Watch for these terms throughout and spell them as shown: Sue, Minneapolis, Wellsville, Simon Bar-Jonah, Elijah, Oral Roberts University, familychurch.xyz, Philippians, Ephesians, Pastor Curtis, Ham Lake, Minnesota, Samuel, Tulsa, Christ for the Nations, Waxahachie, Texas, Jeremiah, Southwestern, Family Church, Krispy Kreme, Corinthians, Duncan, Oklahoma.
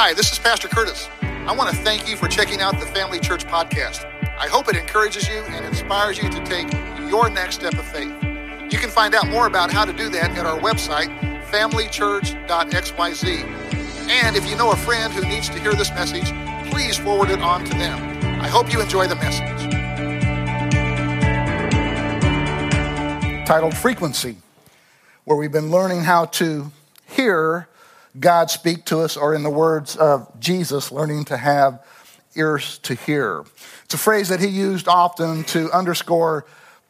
Hi, this is Pastor Curtis. I want to thank you for checking out the Family Church podcast. I hope it encourages you and inspires you to take your next step of faith. You can find out more about how to do that at our website, familychurch.xyz. And if you know a friend who needs to hear this message, please forward it on to them. I hope you enjoy the message. Titled Frequency, where we've been learning how to hear God speak to us, or in the words of Jesus, learning to have ears to hear. It's a phrase that he used often to underscore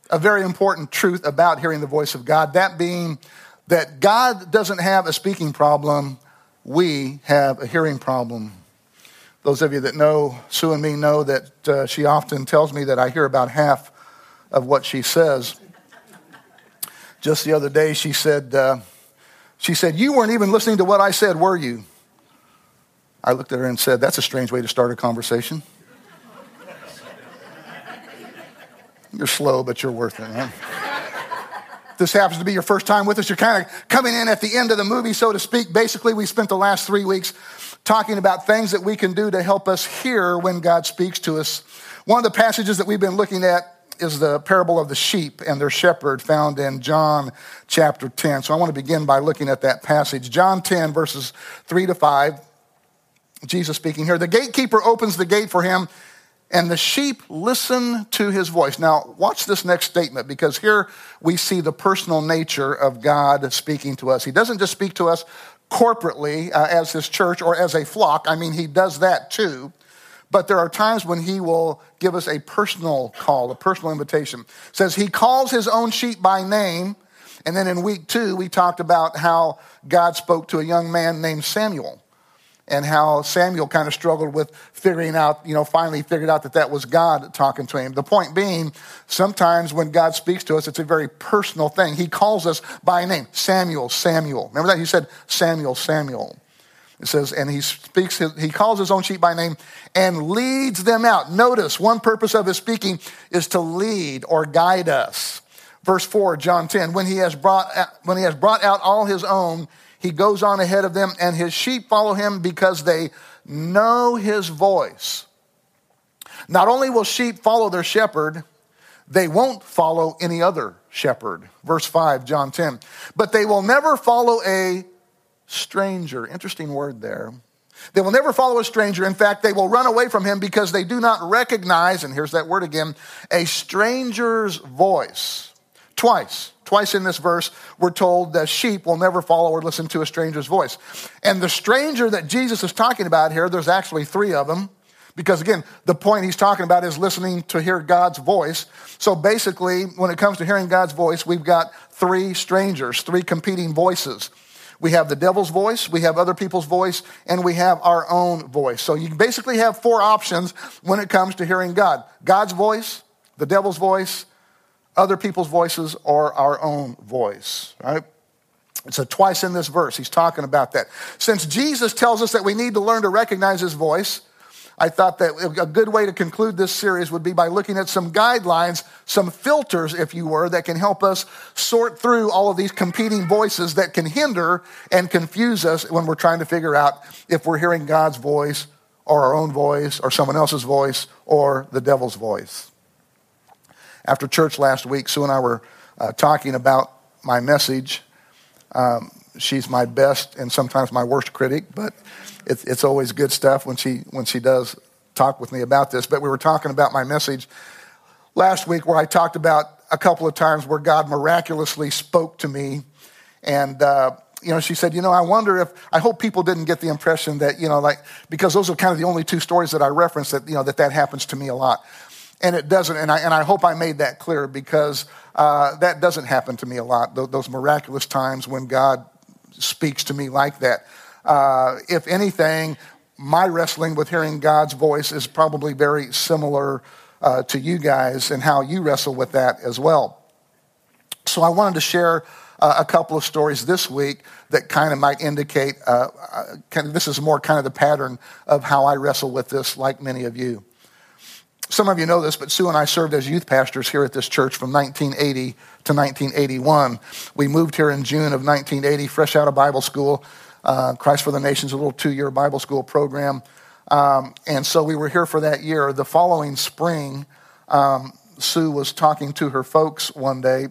a very important truth about hearing the voice of God, that being that God doesn't have a speaking problem, we have a hearing problem. Those of you that know Sue and me know that she often tells me that I hear about half of what she says. Just the other day, she said, "You weren't even listening to what I said, were you?" I looked at her and said, "That's a strange way to start a conversation." You're slow, but you're worth it, huh? This happens to be your first time with us. You're kind of coming in at the end of the movie, so to speak. Basically, we spent the last 3 weeks talking about things that we can do to help us hear when God speaks to us. One of the passages that we've been looking at is the parable of the sheep and their shepherd, found in John chapter 10. So I want to begin by looking at that passage. John 10, verses 3-5, Jesus speaking here. The gatekeeper opens the gate for him, and the sheep listen to his voice. Now, watch this next statement, because here we see the personal nature of God speaking to us. He doesn't just speak to us corporately as his church or as a flock. I mean, he does that too. But there are times when he will give us a personal call, a personal invitation. It says he calls his own sheep by name. And then in week 2, we talked about how God spoke to a young man named Samuel, and how Samuel kind of struggled with finally figured out that was God talking to him. The point being, sometimes when God speaks to us, it's a very personal thing. He calls us by name, Samuel, Samuel. Remember that? He said, Samuel, Samuel. It says, and he calls his own sheep by name and leads them out. Notice, one purpose of his speaking is to lead or guide us. Verse 4, John 10, when he has brought out all his own, he goes on ahead of them, and his sheep follow him because they know his voice. Not only will sheep follow their shepherd, they won't follow any other shepherd. Verse 5, John 10, but they will never follow a stranger. Interesting word there. They will never follow a stranger. In fact, they will run away from him because they do not recognize, and here's that word again, a stranger's voice. Twice in this verse, we're told that sheep will never follow or listen to a stranger's voice. And the stranger that Jesus is talking about here, there's actually 3 of them, because again, the point he's talking about is listening to hear God's voice. So basically, when it comes to hearing God's voice, we've got 3 strangers, 3 competing voices. We have the devil's voice, we have other people's voice, and we have our own voice. So you basically have 4 options when it comes to hearing God. God's voice, the devil's voice, other people's voices, or our own voice, right? So twice in this verse, he's talking about that. Since Jesus tells us that we need to learn to recognize his voice, I thought that a good way to conclude this series would be by looking at some guidelines, some filters, if you were, that can help us sort through all of these competing voices that can hinder and confuse us when we're trying to figure out if we're hearing God's voice or our own voice or someone else's voice or the devil's voice. After church last week, Sue and I were talking about my message. She's my best and sometimes my worst critic, but it's always good stuff when she does talk with me about this. But we were talking about my message last week, where I talked about a couple of times where God miraculously spoke to me. And she said, I hope people didn't get the impression that, because those are kind of the only 2 stories that I referenced that happens to me a lot. And it doesn't, and I hope I made that clear, because that doesn't happen to me a lot, those miraculous times when God speaks to me like that. If anything, my wrestling with hearing God's voice is probably very similar to you guys and how you wrestle with that as well. So I wanted to share a couple of stories this week that kind of might indicate, this is more kind of the pattern of how I wrestle with this, like many of you. Some of you know this, but Sue and I served as youth pastors here at this church from 1980 to 1981. We moved here in June of 1980, fresh out of Bible school. Christ for the Nations, a little 2-year Bible school program. And so we were here for that year. The following spring, Sue was talking to her folks one day,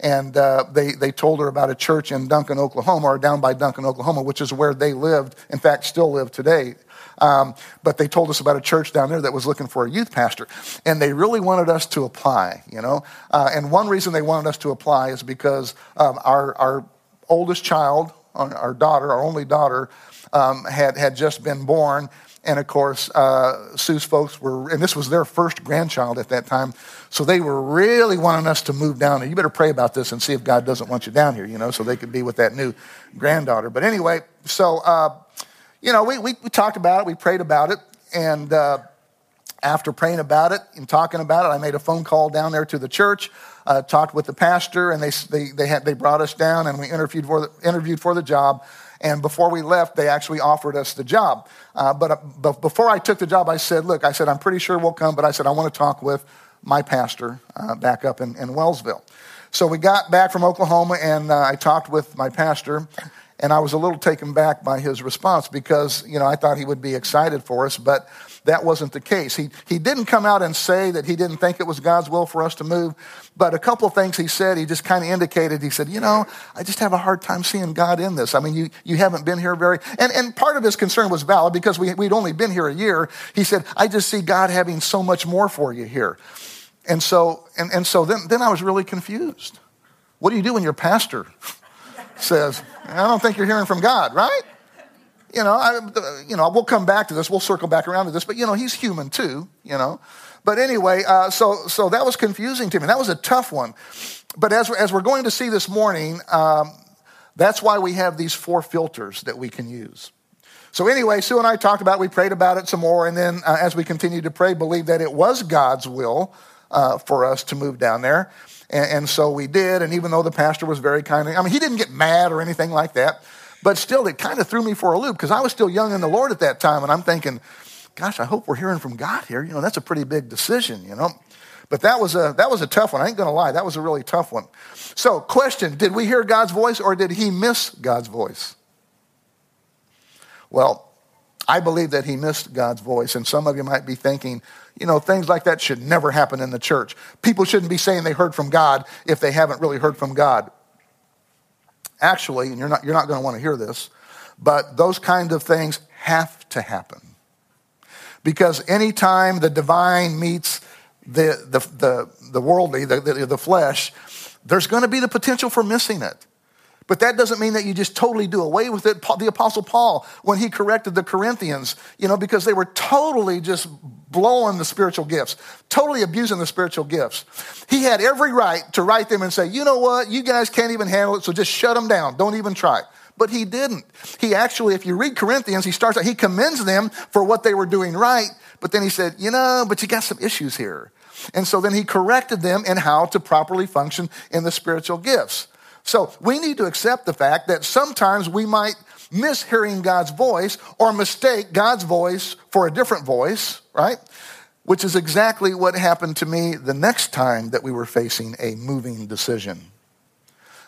and they told her about a church in Duncan, Oklahoma, or down by Duncan, Oklahoma, which is where they lived, in fact, still live today. But they told us about a church down there that was looking for a youth pastor, and they really wanted us to apply, you know. And one reason they wanted us to apply is because our oldest child, our daughter, our only daughter, had just been born. And of course, Sue's folks were, and this was their first grandchild at that time, so they were really wanting us to move down there. You better pray about this and see if God doesn't want you down here, you know, so they could be with that new granddaughter. But anyway, so, you know, we talked about it, we prayed about it, and after praying about it and talking about it, I made a phone call down there to the church, talked with the pastor, and they brought us down, and we interviewed for the job. And before we left, they actually offered us the job. But before I took the job, I said, look, I said, I'm pretty sure we'll come, but I said, I want to talk with my pastor back up in Wellsville. So we got back from Oklahoma, and I talked with my pastor, and I was a little taken back by his response because, you know, I thought he would be excited for us, but that wasn't the case. He didn't come out and say that he didn't think it was God's will for us to move, but a couple of things he said, he just kind of indicated, he said, you know, I just have a hard time seeing God in this. I mean, you haven't been here very, and part of his concern was valid because we'd only been here a year. He said, I just see God having so much more for you here. And so, then I was really confused. What do you do when your pastor says, I don't think you're hearing from God, right? You know, we'll come back to this. We'll circle back around to this. But, you know, he's human too, you know. But anyway, so that was confusing to me. That was a tough one. But as we're going to see this morning, that's why we have these 4 filters that we can use. So anyway, Sue and I talked about it. We prayed about it some more. And then as we continued to pray, believed that it was God's will for us to move down there. And so we did. And even though the pastor was very kind, I mean, he didn't get mad or anything like that. But still, it kind of threw me for a loop because I was still young in the Lord at that time. And I'm thinking, gosh, I hope we're hearing from God here. You know, that's a pretty big decision, you know. But that was a tough one. I ain't going to lie. That was a really tough one. So question, did we hear God's voice or did he miss God's voice? Well, I believe that he missed God's voice. And some of you might be thinking, you know, things like that should never happen in the church. People shouldn't be saying they heard from God if they haven't really heard from God. Actually, and you're not going to want to hear this, but those kind of things have to happen. Because anytime the divine meets the worldly, the flesh, there's going to be the potential for missing it. But that doesn't mean that you just totally do away with it. The Apostle Paul, when he corrected the Corinthians, you know, because they were totally just blowing the spiritual gifts, totally abusing the spiritual gifts. He had every right to write them and say, you know what, you guys can't even handle it, so just shut them down. Don't even try. But he didn't. He actually, if you read Corinthians, he commends them for what they were doing right, but then he said, you know, but you got some issues here. And so then he corrected them in how to properly function in the spiritual gifts. So we need to accept the fact that sometimes we might miss hearing God's voice or mistake God's voice for a different voice, right? Which is exactly what happened to me the next time that we were facing a moving decision.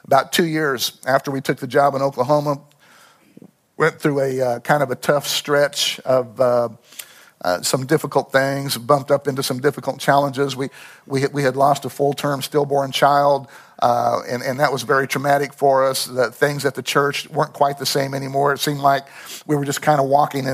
About 2 years after we took the job in Oklahoma, went through a kind of a tough stretch of some difficult things, bumped up into some difficult challenges. We had lost a full-term stillborn child, and that was very traumatic for us. The things at the church weren't quite the same anymore. It seemed like we were just kind of walking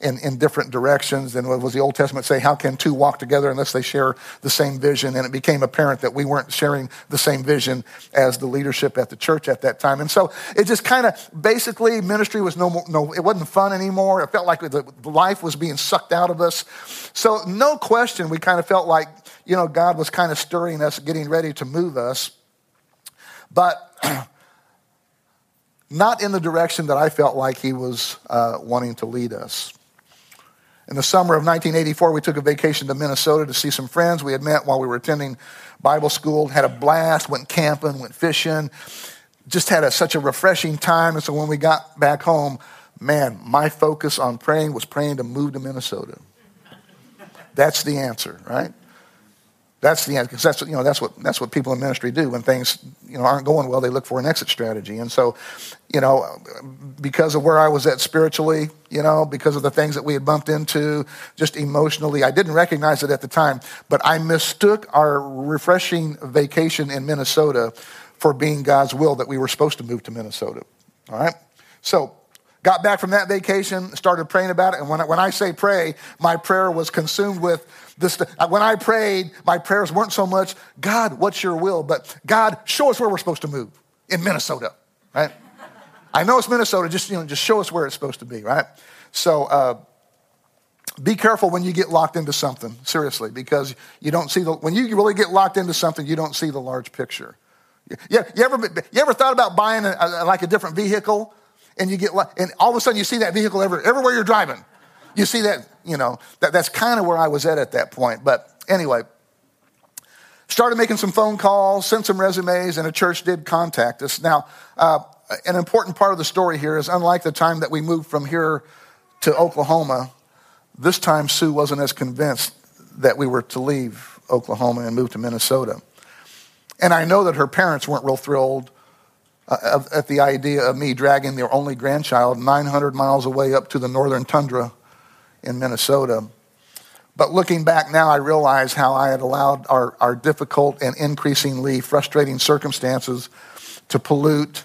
in different directions. And what was the Old Testament say? How can two walk together unless they share the same vision? And it became apparent that we weren't sharing the same vision as the leadership at the church at that time. And so it just kind of basically ministry was no more, it wasn't fun anymore. It felt like the life was being sucked out of us. So no question, we kind of felt like, you know, God was kind of stirring us, getting ready to move us. But not in the direction that I felt like he was wanting to lead us. In the summer of 1984, we took a vacation to Minnesota to see some friends we had met while we were attending Bible school, had a blast, went camping, went fishing, just had such a refreshing time. And so when we got back home, man, my focus on praying was praying to move to Minnesota. That's the answer, right? That's the end, because that's, you know, that's what people in ministry do when things, you know, aren't going well. They look for an exit strategy. And so, you know, because of where I was at spiritually, you know, because of the things that we had bumped into, just emotionally, I didn't recognize it at the time, but I mistook our refreshing vacation in Minnesota for being God's will that we were supposed to move to Minnesota. All right, so got back from that vacation, started praying about it, and when I say pray, my prayer was consumed with this. When I prayed, my prayers weren't so much, God, what's your will, but God, show us where we're supposed to move in Minnesota, right? I know it's Minnesota, just show us where it's supposed to be, right? So be careful when you get locked into something, seriously, because when you really get locked into something, you don't see the large picture. You ever thought about buying a different vehicle? And you get, and all of a sudden you see that vehicle everywhere you're driving. You see that, you know, that's kind of where I was at that point. But anyway, started making some phone calls, sent some resumes, and a church did contact us. Now, an important part of the story here is, unlike the time that we moved from here to Oklahoma, this time Sue wasn't as convinced that we were to leave Oklahoma and move to Minnesota. And I know that her parents weren't real thrilled at the idea of me dragging their only grandchild 900 miles away up to the northern tundra in Minnesota. But looking back now, I realize how I had allowed our difficult and increasingly frustrating circumstances to pollute,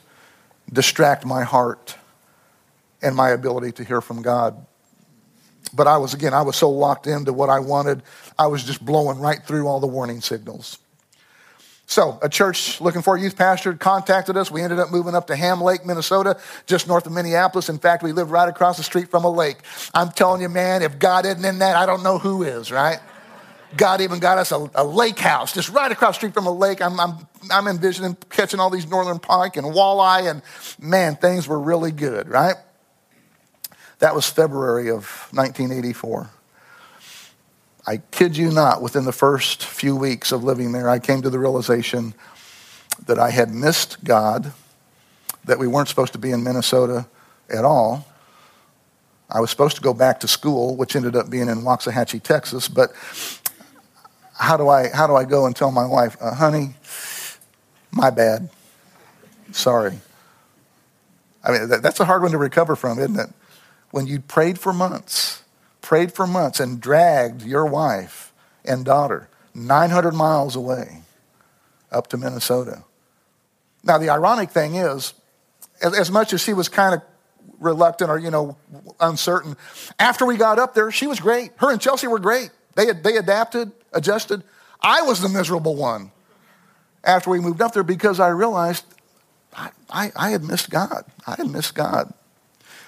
distract my heart and my ability to hear from God. But I was so locked into what I wanted, I was just blowing right through all the warning signals. So a church looking for a youth pastor contacted us. We ended up moving up to Ham Lake, Minnesota, just north of Minneapolis. In fact, we lived right across the street from a lake. I'm telling you, man, if God isn't in that, I don't know who is, right? God even got us a lake house just right across the street from a lake. I'm envisioning catching all these northern pike and walleye, and man, things were really good, right? That was February of 1984. I kid you not, within the first few weeks of living there, I came to the realization that I had missed God, that we weren't supposed to be in Minnesota at all. I was supposed to go back to school, which ended up being in Waxahachie, Texas, but how do I go and tell my wife, honey, my bad, sorry. I mean, that's a hard one to recover from, isn't it? When you prayed for months and dragged your wife and daughter 900 miles away up to Minnesota. Now, the ironic thing is, as much as she was kind of reluctant or, you know, uncertain, after we got up there, she was great. Her and Chelsea were great. They adapted, adjusted. I was the miserable one after we moved up there because I realized I had missed God. I had missed God.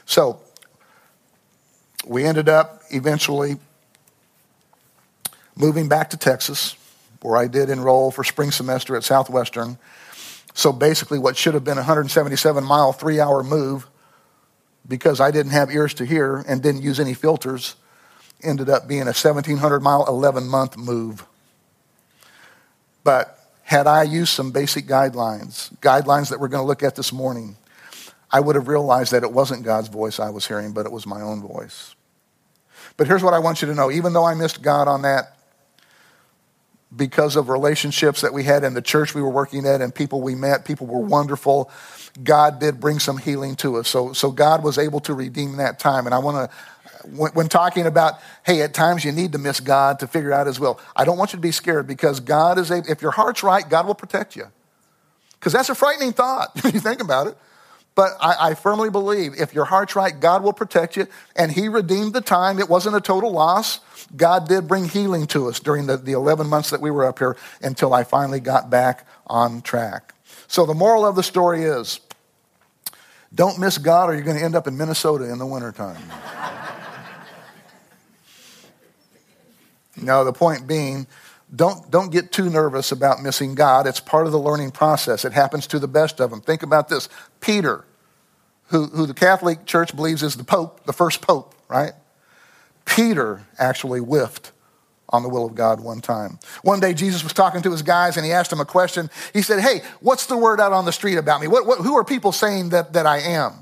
So we ended up eventually moving back to Texas, where I did enroll for spring semester at Southwestern. So basically what should have been a 177-mile, 3-hour move, because I didn't have ears to hear and didn't use any filters, ended up being a 1,700-mile, 11-month move. But had I used some basic guidelines that we're going to look at this morning, I would have realized that it wasn't God's voice I was hearing, but it was my own voice. But here's what I want you to know. Even though I missed God on that, because of relationships that we had in the church we were working at and people we met, people were wonderful, God did bring some healing to us. So God was able to redeem that time. And I want to, when talking about, hey, at times you need to miss God to figure out his will, I don't want you to be scared, because God is able, if your heart's right, God will protect you. Because that's a frightening thought when you think about it. But I firmly believe if your heart's right, God will protect you. And he redeemed the time. It wasn't a total loss. God did bring healing to us during the 11 months that we were up here until I finally got back on track. So the moral of the story is, don't miss God or you're going to end up in Minnesota in the wintertime. No, the point being, don't get too nervous about missing God. It's part of the learning process. It happens to the best of them. Think about this. Peter, who the Catholic Church believes is the Pope, the first Pope, right? Peter actually whiffed on the will of God one time. One day Jesus was talking to his guys and he asked them a question. He said, hey, what's the word out on the street about me? Who are people saying that I am?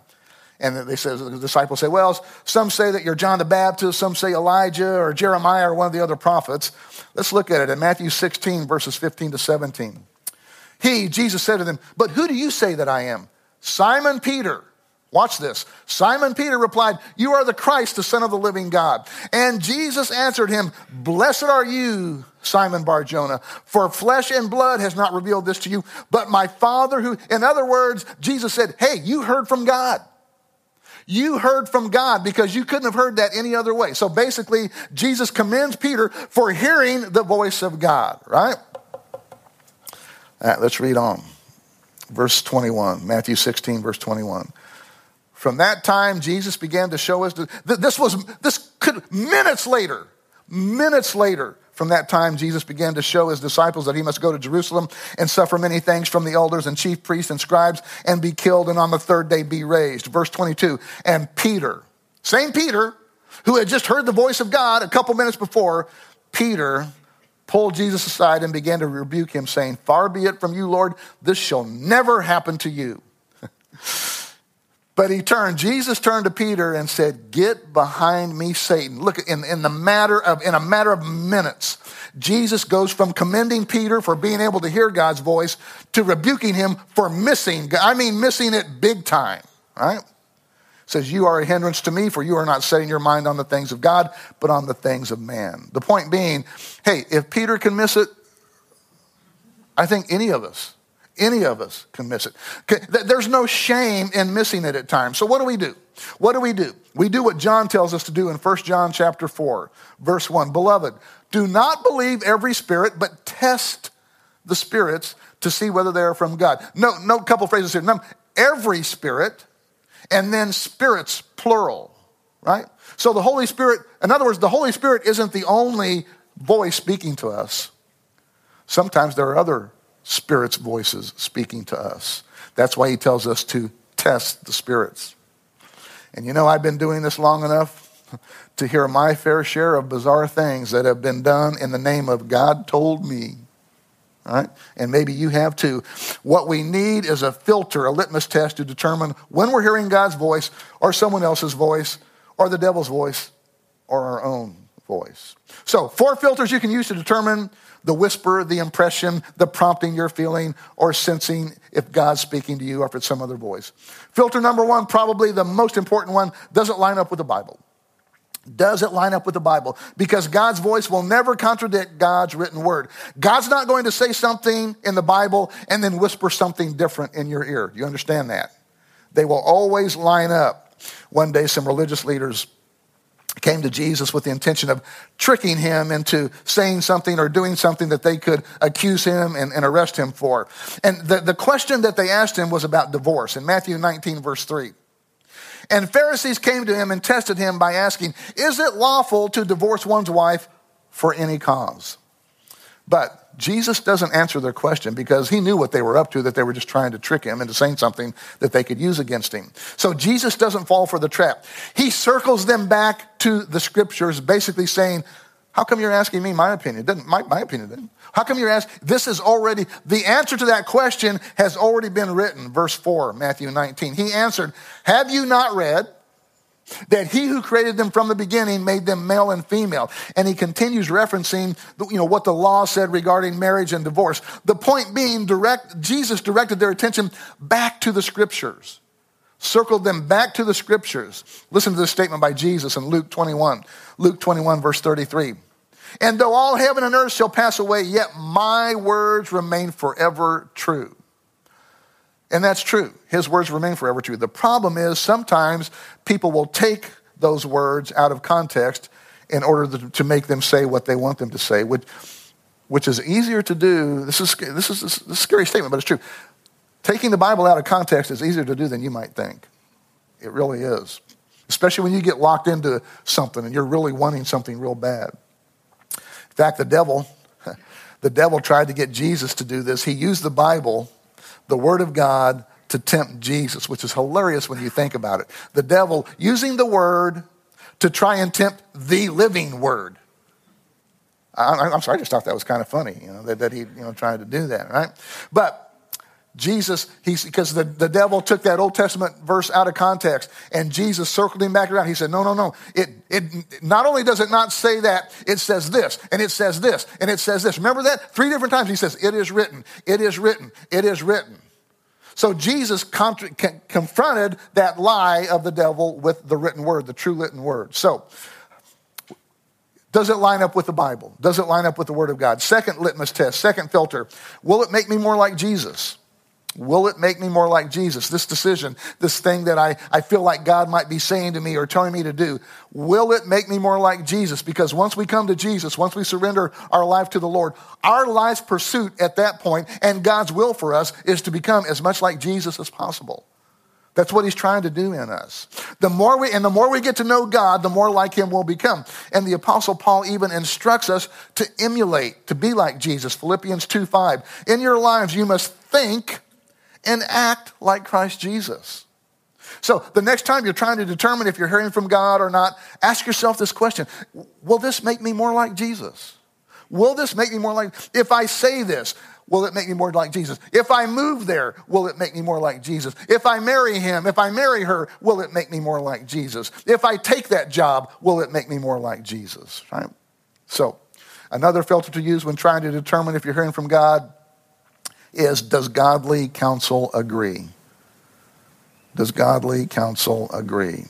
And they said, the disciples say, well, some say that you're John the Baptist, some say Elijah or Jeremiah or one of the other prophets. Let's look at it in Matthew 16, verses 15 to 17. Jesus said to them, but who do you say that I am? Simon Peter, watch this. Simon Peter replied, you are the Christ, the Son of the living God. And Jesus answered him, blessed are you, Simon Bar-Jonah, for flesh and blood has not revealed this to you, but my Father who, in other words, Jesus said, hey, you heard from God. You heard from God because you couldn't have heard that any other way. So basically, Jesus commends Peter for hearing the voice of God, right? All right, let's read on. Verse 21, Matthew 16, verse 21. From that time, Jesus began to show us, minutes later, from that time, Jesus began to show his disciples that he must go to Jerusalem and suffer many things from the elders and chief priests and scribes and be killed and on the third day be raised. Verse 22, and Peter, same Peter, who had just heard the voice of God a couple minutes before, Peter pulled Jesus aside and began to rebuke him, saying, far be it from you, Lord, this shall never happen to you. But Jesus turned to Peter and said, get behind me, Satan. Look, in a matter of minutes, Jesus goes from commending Peter for being able to hear God's voice to rebuking him for missing, missing it big time, right? Says, you are a hindrance to me, for you are not setting your mind on the things of God, but on the things of man. The point being, hey, if Peter can miss it, I think any of us can miss it. There's no shame in missing it at times. So what do we do? We do what John tells us to do in 1 John chapter 4, verse 1. Beloved, do not believe every spirit, but test the spirits to see whether they are from God. No, couple phrases here. Every spirit, and then spirits, plural, right? So the Holy Spirit, in other words, the Holy Spirit isn't the only voice speaking to us. Sometimes there are other spirits' voices speaking to us. That's why he tells us to test the spirits. And you know, I've been doing this long enough to hear my fair share of bizarre things that have been done in the name of God told me. All right? And maybe you have too. What we need is a filter, a litmus test to determine when we're hearing God's voice or someone else's voice or the devil's voice or our own voice. So 4 filters you can use to determine the whisper, the impression, the prompting you're feeling or sensing if God's speaking to you or if it's some other voice. Filter number 1, probably the most important one, doesn't line up with the Bible. Doesn't line up with the Bible because God's voice will never contradict God's written word. God's not going to say something in the Bible and then whisper something different in your ear. You understand that? They will always line up. One day, some religious leaders came to Jesus with the intention of tricking him into saying something or doing something that they could accuse him and arrest him for. And the question that they asked him was about divorce in Matthew 19, verse 3. And Pharisees came to him and tested him by asking, is it lawful to divorce one's wife for any cause? But Jesus doesn't answer their question because he knew what they were up to, that they were just trying to trick him into saying something that they could use against him. So Jesus doesn't fall for the trap. He circles them back to the scriptures, basically saying, how come you're asking me my opinion? How come you're asking? This is already, the answer to that question has already been written. Verse 4, Matthew 19. He answered, have you not read that he who created them from the beginning made them male and female? And he continues referencing, what the law said regarding marriage and divorce. The point being, Jesus directed their attention back to the scriptures, circled them back to the scriptures. Listen to this statement by Jesus in Luke 21, verse 33. And though all heaven and earth shall pass away, yet my words remain forever true. And that's true. His words remain forever true. The problem is sometimes people will take those words out of context in order to make them say what they want them to say, which is easier to do. This is a scary statement, but it's true. Taking the Bible out of context is easier to do than you might think. It really is. Especially when you get locked into something and you're really wanting something real bad. In fact, the devil tried to get Jesus to do this. He used the Bible, the Word of God, to tempt Jesus, which is hilarious when you think about it. The devil using the Word to try and tempt the living Word. I'm sorry, I just thought that was kind of funny, that he tried to do that, right? But Jesus, because the devil took that Old Testament verse out of context, and Jesus circled him back around. He said, no. It not only does it not say that, it says this, and it says this, and it says this. Remember that? 3 different times he says, it is written, it is written, it is written. So Jesus confronted that lie of the devil with the written word, the true written word. So does it line up with the Bible? Does it line up with the Word of God? Second litmus test, second filter. Will it make me more like Jesus? Will it make me more like Jesus? This decision, this thing that I feel like God might be saying to me or telling me to do, will it make me more like Jesus? Because once we come to Jesus, once we surrender our life to the Lord, our life's pursuit at that point and God's will for us is to become as much like Jesus as possible. That's what he's trying to do in us. The more we get to know God, the more like him we'll become. And the Apostle Paul even instructs us to emulate, to be like Jesus. Philippians 2:5. In your lives, you must think and act like Christ Jesus. So the next time you're trying to determine if you're hearing from God or not, ask yourself this question. Will this make me more like Jesus? Will this make me more like, if I say this, will it make me more like Jesus? If I move there, will it make me more like Jesus? If I marry him, if I marry her, will it make me more like Jesus? If I take that job, will it make me more like Jesus? Right? So another filter to use when trying to determine if you're hearing from God is, does godly counsel agree? Does godly counsel agree?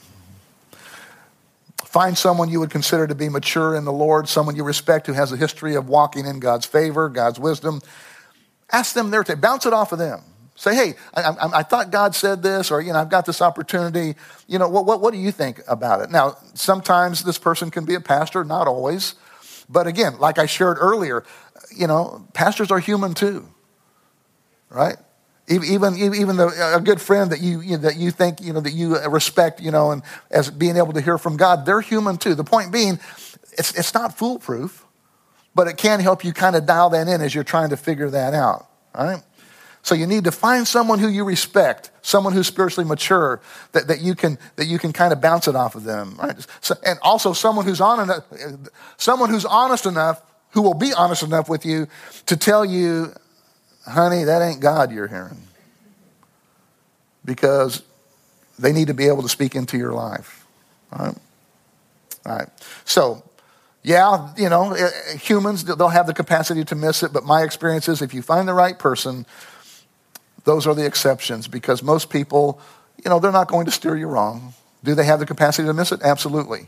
Find someone you would consider to be mature in the Lord, someone you respect who has a history of walking in God's favor, God's wisdom. Ask them their take. Bounce it off of them. Say, hey, I thought God said this, or, I've got this opportunity. What do you think about it? Now, sometimes this person can be a pastor, not always. But again, like I shared earlier, pastors are human too. Right? Even a good friend that you think, that you respect, and as being able to hear from God, they're human too. The point being, it's not foolproof, but it can help you kind of dial that in as you're trying to figure that out, all right? So you need to find someone who you respect, someone who's spiritually mature, that you can kind of bounce it off of them, right? So, and also someone who's honest enough, who will be honest enough with you to tell you, honey, that ain't God you're hearing. Because they need to be able to speak into your life. All right. So, yeah, humans, they'll have the capacity to miss it. But my experience is if you find the right person, those are the exceptions. Because most people, they're not going to steer you wrong. Do they have the capacity to miss it? Absolutely.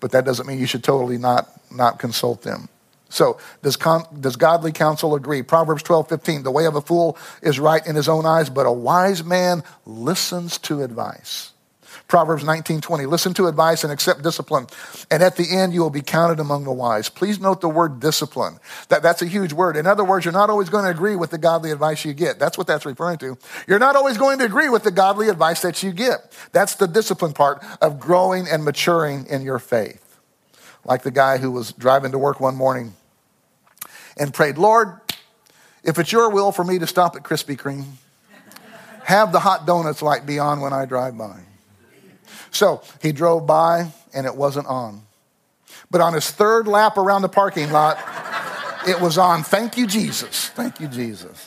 But that doesn't mean you should totally not consult them. So does godly counsel agree? Proverbs 12:15, the way of a fool is right in his own eyes, but a wise man listens to advice. Proverbs 19:20, listen to advice and accept discipline, and at the end you will be counted among the wise. Please note the word discipline. That's a huge word. In other words, you're not always going to agree with the godly advice you get. That's what that's referring to. You're not always going to agree with the godly advice that you get. That's the discipline part of growing and maturing in your faith. Like the guy who was driving to work one morning and prayed, Lord, if it's your will for me to stop at Krispy Kreme, have the hot donuts light be on when I drive by. So he drove by and it wasn't on. But on his third lap around the parking lot, it was on. Thank you, Jesus. Thank you, Jesus.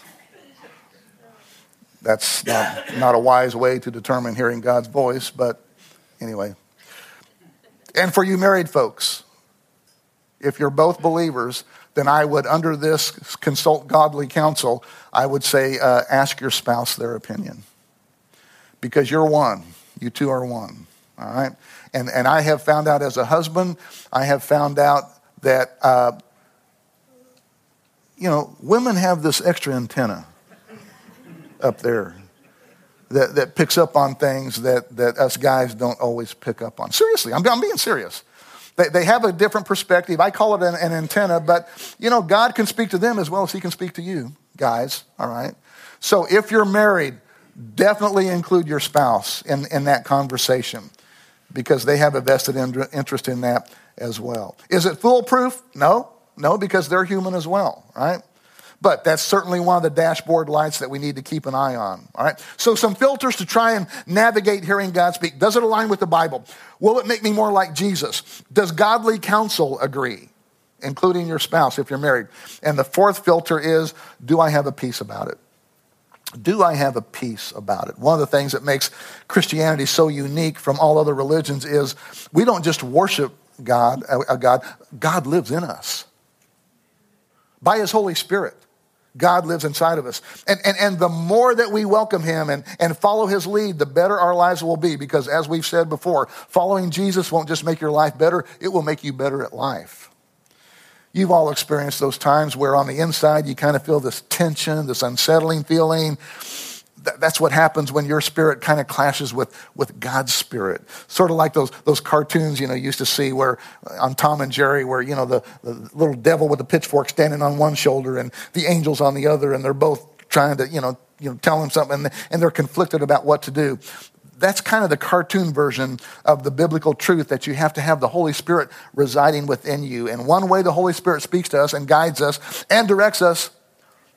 That's not a wise way to determine hearing God's voice, but anyway. And for you married folks, if you're both believers, then I would, under this consult godly counsel, I would say ask your spouse their opinion. Because you're one. You two are one. All right? And I have found out as a husband, I have found out that, women have this extra antenna up there that picks up on things that us guys don't always pick up on. Seriously, I'm being serious. They have a different perspective. I call it an antenna, but God can speak to them as well as he can speak to you guys, all right? So if you're married, definitely include your spouse in that conversation because they have a vested interest in that as well. Is it foolproof? No, because they're human as well, right? But that's certainly one of the dashboard lights that we need to keep an eye on, all right? So some filters to try and navigate hearing God speak. Does it align with the Bible? Will it make me more like Jesus? Does godly counsel agree, including your spouse if you're married? And the fourth filter is, do I have a peace about it? do I have a peace about it? One of the things that makes Christianity so unique from all other religions is we don't just worship God, God lives in us. By his Holy Spirit, God lives inside of us. And the more that we welcome him and follow his lead, the better our lives will be, because as we've said before, following Jesus won't just make your life better, it will make you better at life. You've all experienced those times where on the inside you kind of feel this tension, this unsettling feeling. That's what happens when your spirit kind of clashes with God's spirit. Sort of like those cartoons, you know, you used to see where on Tom and Jerry, where, you know, the little devil with the pitchfork standing on one shoulder and the angels on the other, and they're both trying to, you know, tell him something, and they're conflicted about what to do. That's kind of the cartoon version of the biblical truth that you have to have the Holy Spirit residing within you. And one way the Holy Spirit speaks to us and guides us and directs us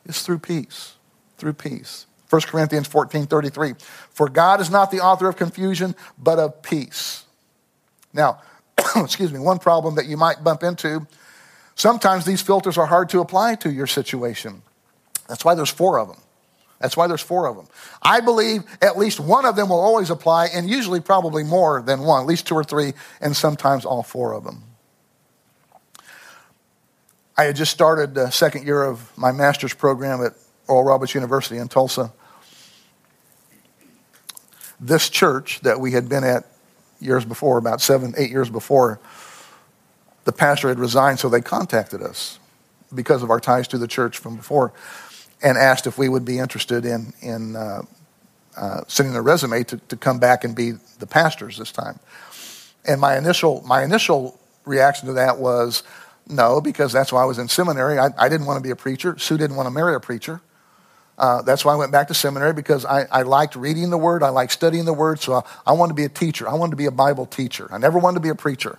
is through peace, through peace. 1 Corinthians 14:33, for God is not the author of confusion, but of peace. Now, excuse me, one problem that you might bump into, sometimes these filters are hard to apply to your situation. That's why there's four of them. I believe at least one of them will always apply, and usually probably more than one, at least two or three, and sometimes all four of them. I had just started the second year of my master's program at Oral Roberts University in Tulsa. This church that we had been at years before, about 7-8 years before, the pastor had resigned, so they contacted us because of our ties to the church from before and asked if we would be interested in sending a resume to come back and be the pastors this time. And my initial reaction to that was no, because that's why I was in seminary. I didn't want to be a preacher. Sue didn't want to marry a preacher. That's why I went back to seminary, because I liked reading the Word. I liked studying the Word, so I wanted to be a teacher. I wanted to be a Bible teacher. I never wanted to be a preacher.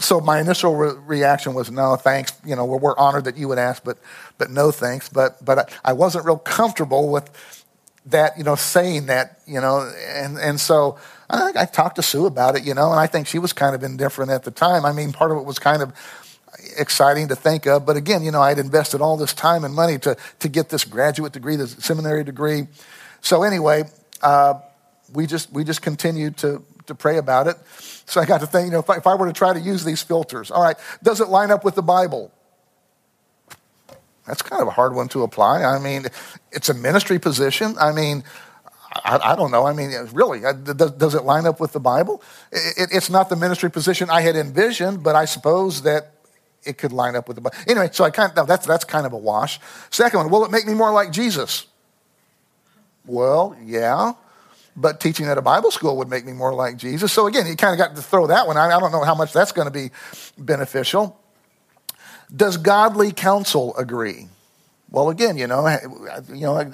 So my initial reaction was, no, thanks. You know, we're honored that you would ask, but no thanks. But I wasn't real comfortable with that, you know, saying that, you know, and so I talked to Sue about it, you know, and I think she was kind of indifferent at the time. I mean, part of it was kind of exciting to think of. But again, you know, I'd invested all this time and money to get this graduate degree, this seminary degree. So anyway, we just continued to pray about it. So I got to think, you know, if I were to try to use these filters, all right, does it line up with the Bible? That's kind of a hard one to apply. I mean, it's a ministry position. I mean, I don't know. I mean, really, does it line up with the Bible? It's not the ministry position I had envisioned, but I suppose that it could line up with the Bible. Anyway, so that's kind of a wash. Second one, will it make me more like Jesus? Well, yeah, but teaching at a Bible school would make me more like Jesus. So again, you kind of got to throw that one. I don't know how much that's going to be beneficial. Does godly counsel agree? Well, again, you know,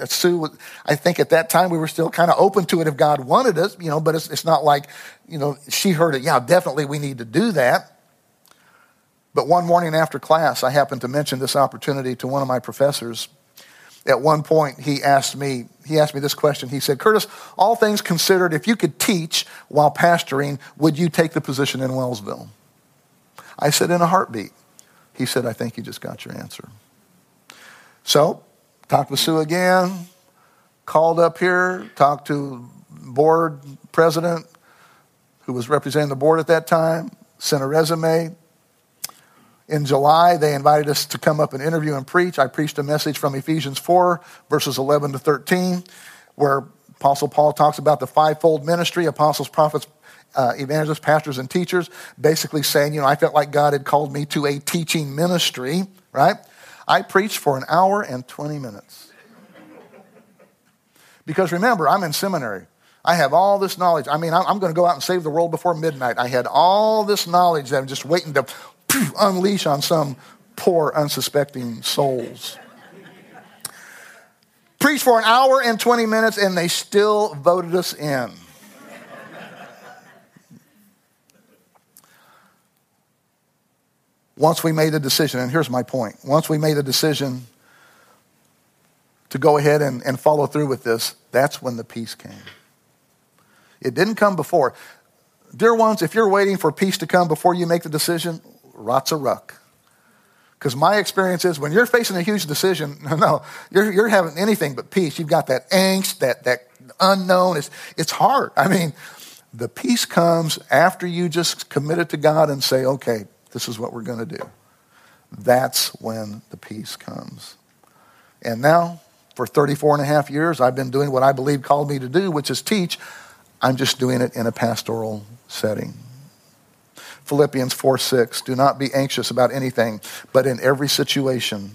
Sue, I think at that time we were still kind of open to it if God wanted us, you know, but it's not like, you know, she heard it. Yeah, definitely we need to do that. But one morning after class, I happened to mention this opportunity to one of my professors. At one point, he asked me this question. He said, Curtis, all things considered, if you could teach while pastoring, would you take the position in Wellsville? I said, in a heartbeat. He said, I think you just got your answer. So, talked with Sue again, called up here, talked to board president who was representing the board at that time, sent a resume. In July, they invited us to come up and interview and preach. I preached a message from Ephesians 4, verses 11 to 13, where Apostle Paul talks about the fivefold ministry, apostles, prophets, evangelists, pastors, and teachers, basically saying, you know, I felt like God had called me to a teaching ministry, right? I preached for an hour and 20 minutes. Because remember, I'm in seminary. I have all this knowledge. I mean, I'm going to go out and save the world before midnight. I had all this knowledge that I'm just waiting to unleash on some poor, unsuspecting souls. Preached for an hour and 20 minutes, and they still voted us in. Once we made the decision, and here's my point. Once we made the decision to go ahead and follow through with this, that's when the peace came. It didn't come before. Dear ones, if you're waiting for peace to come before you make the decision, rot's a ruck. Because my experience is when you're facing a huge decision, you're having anything but peace. You've got that angst, that unknown. It's hard. I mean, the peace comes after you just commit it to God and say, okay, this is what we're going to do. That's when the peace comes. And now, for 34 and a half years, I've been doing what I believe called me to do, which is teach. I'm just doing it in a pastoral setting. Philippians 4:6, do not be anxious about anything, but in every situation,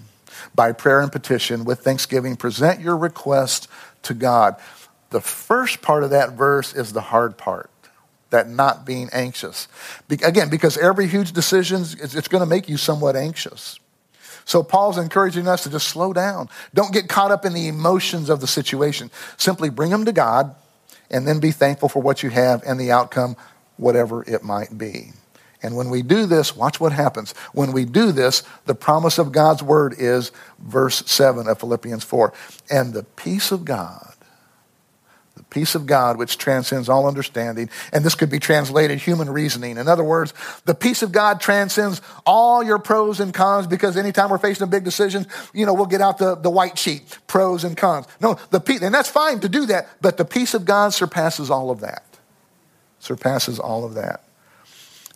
by prayer and petition, with thanksgiving, present your request to God. The first part of that verse is the hard part, that not being anxious. Again, because every huge decision, it's going to make you somewhat anxious. So Paul's encouraging us to just slow down. Don't get caught up in the emotions of the situation. Simply bring them to God and then be thankful for what you have and the outcome, whatever it might be. And when we do this, watch what happens. When we do this, the promise of God's word is verse 7 of Philippians 4. And the peace of God which transcends all understanding, and this could be translated human reasoning. In other words, the peace of God transcends all your pros and cons, because anytime we're facing a big decision, we'll get out the white sheet, pros and cons. No, and that's fine to do that, but the peace of God surpasses all of that. Surpasses all of that.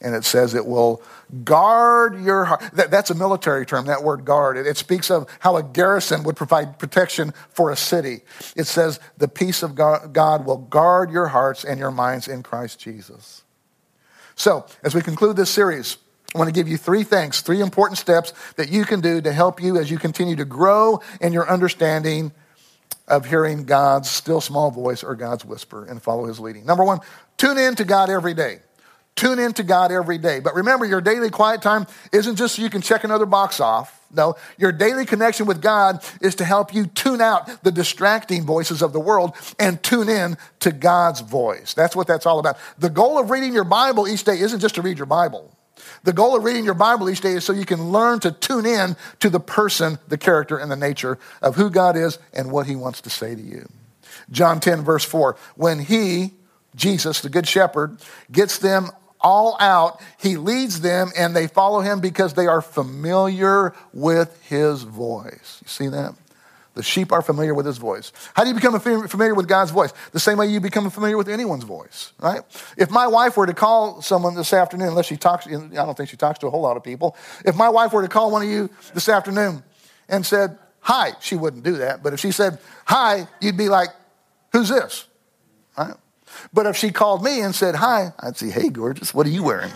And it says it will guard your heart. That's a military term, that word guard. It speaks of how a garrison would provide protection for a city. It says the peace of God will guard your hearts and your minds in Christ Jesus. So as we conclude this series, I want to give you three things, three important steps that you can do to help you as you continue to grow in your understanding of hearing God's still small voice or God's whisper and follow his leading. Number one, tune in to God every day. Tune in to God every day. But remember, your daily quiet time isn't just so you can check another box off. No, your daily connection with God is to help you tune out the distracting voices of the world and tune in to God's voice. That's what that's all about. The goal of reading your Bible each day isn't just to read your Bible. The goal of reading your Bible each day is so you can learn to tune in to the person, the character, and the nature of who God is and what he wants to say to you. John 10, verse 4, when he, Jesus, the good shepherd, gets them all out, he leads them and they follow him because they are familiar with his voice. You see that? The sheep are familiar with his voice. How do you become familiar with God's voice? The same way you become familiar with anyone's voice, right? If my wife were to call someone this afternoon, unless she talks, I don't think she talks to a whole lot of people. If my wife were to call one of you this afternoon and said, hi, she wouldn't do that. But if she said, hi, you'd be like, who's this? Right? But if she called me and said, hi, I'd say, hey, gorgeous, what are you wearing?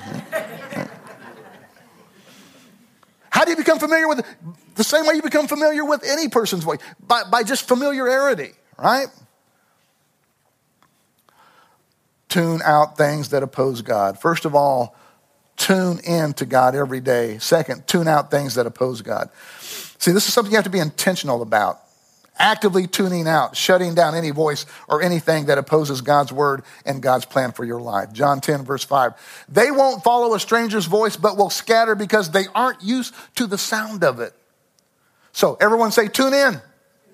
How do you become familiar with it? The same way you become familiar with any person's voice, by just familiarity, right? Tune out things that oppose God. First of all, tune in to God every day. Second, tune out things that oppose God. See, this is something you have to be intentional about. Actively tuning out, shutting down any voice or anything that opposes God's word and God's plan for your life. John 10, verse 5. They won't follow a stranger's voice, but will scatter because they aren't used to the sound of it. So everyone say, tune in.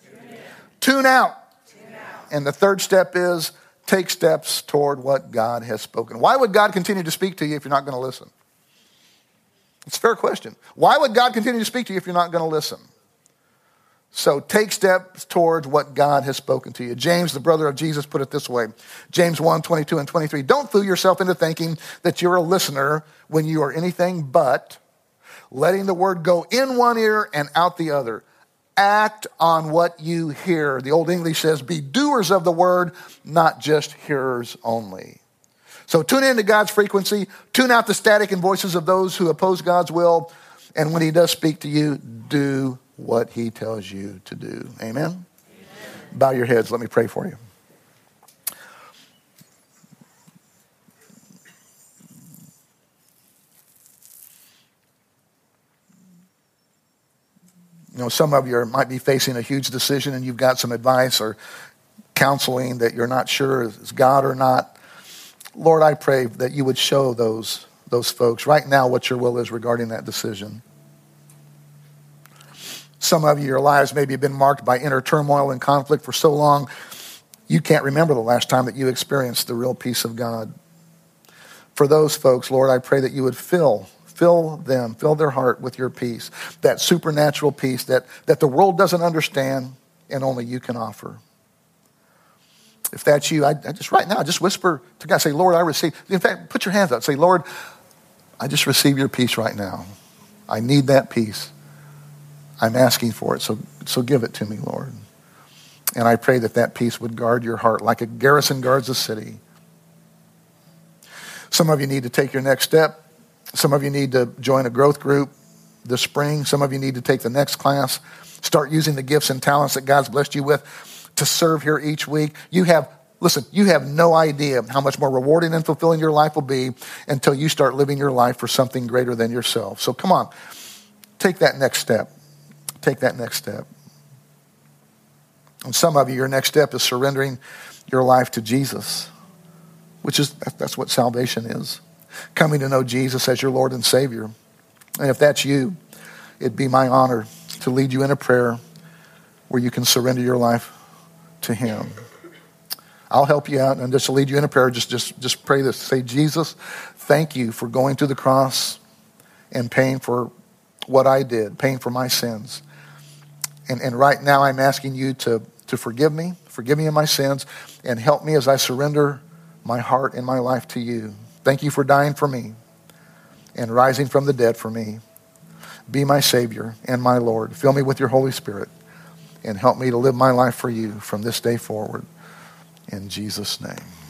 Tune in. Tune out. Tune out. And the third step is take steps toward what God has spoken. Why would God continue to speak to you if you're not going to listen? It's a fair question. Why would God continue to speak to you if you're not going to listen? So take steps towards what God has spoken to you. James, the brother of Jesus, put it this way. James 1, 22 and 23. Don't fool yourself into thinking that you're a listener when you are anything but letting the word go in one ear and out the other. Act on what you hear. The Old English says, be doers of the word, not just hearers only. So tune in to God's frequency. Tune out the static and voices of those who oppose God's will. And when he does speak to you, do what he tells you to do. Amen? Amen? Bow your heads. Let me pray for you. Some of you might be facing a huge decision and you've got some advice or counseling that you're not sure is God or not. Lord, I pray that you would show those folks right now what your will is regarding that decision. Some of you, your lives maybe have been marked by inner turmoil and conflict for so long, you can't remember the last time that you experienced the real peace of God. For those folks, Lord, I pray that you would fill Fill them, fill their heart with your peace, that supernatural peace that the world doesn't understand and only you can offer. If that's you, I just right now, just whisper to God, say, Lord, I receive. In fact, put your hands out. Say, Lord, I just receive your peace right now. I need that peace. I'm asking for it, so give it to me, Lord. And I pray that peace would guard your heart like a garrison guards a city. Some of you need to take your next step. Some of you need to join a growth group this spring. Some of you need to take the next class. Start using the gifts and talents that God's blessed you with to serve here each week. You have no idea how much more rewarding and fulfilling your life will be until you start living your life for something greater than yourself. So come on, take that next step. Take that next step. And some of you, your next step is surrendering your life to Jesus, which is, that's what salvation is. Coming to know Jesus as your Lord and Savior. And if that's you, it'd be my honor to lead you in a prayer where you can surrender your life to him. I'll help you out and just lead you in a prayer. Just pray this. Say, Jesus, thank you for going to the cross and paying for what I did, paying for my sins. And right now I'm asking you to forgive me of my sins, and help me as I surrender my heart and my life to you. Thank you for dying for me and rising from the dead for me. Be my Savior and my Lord. Fill me with your Holy Spirit and help me to live my life for you from this day forward. In Jesus' name.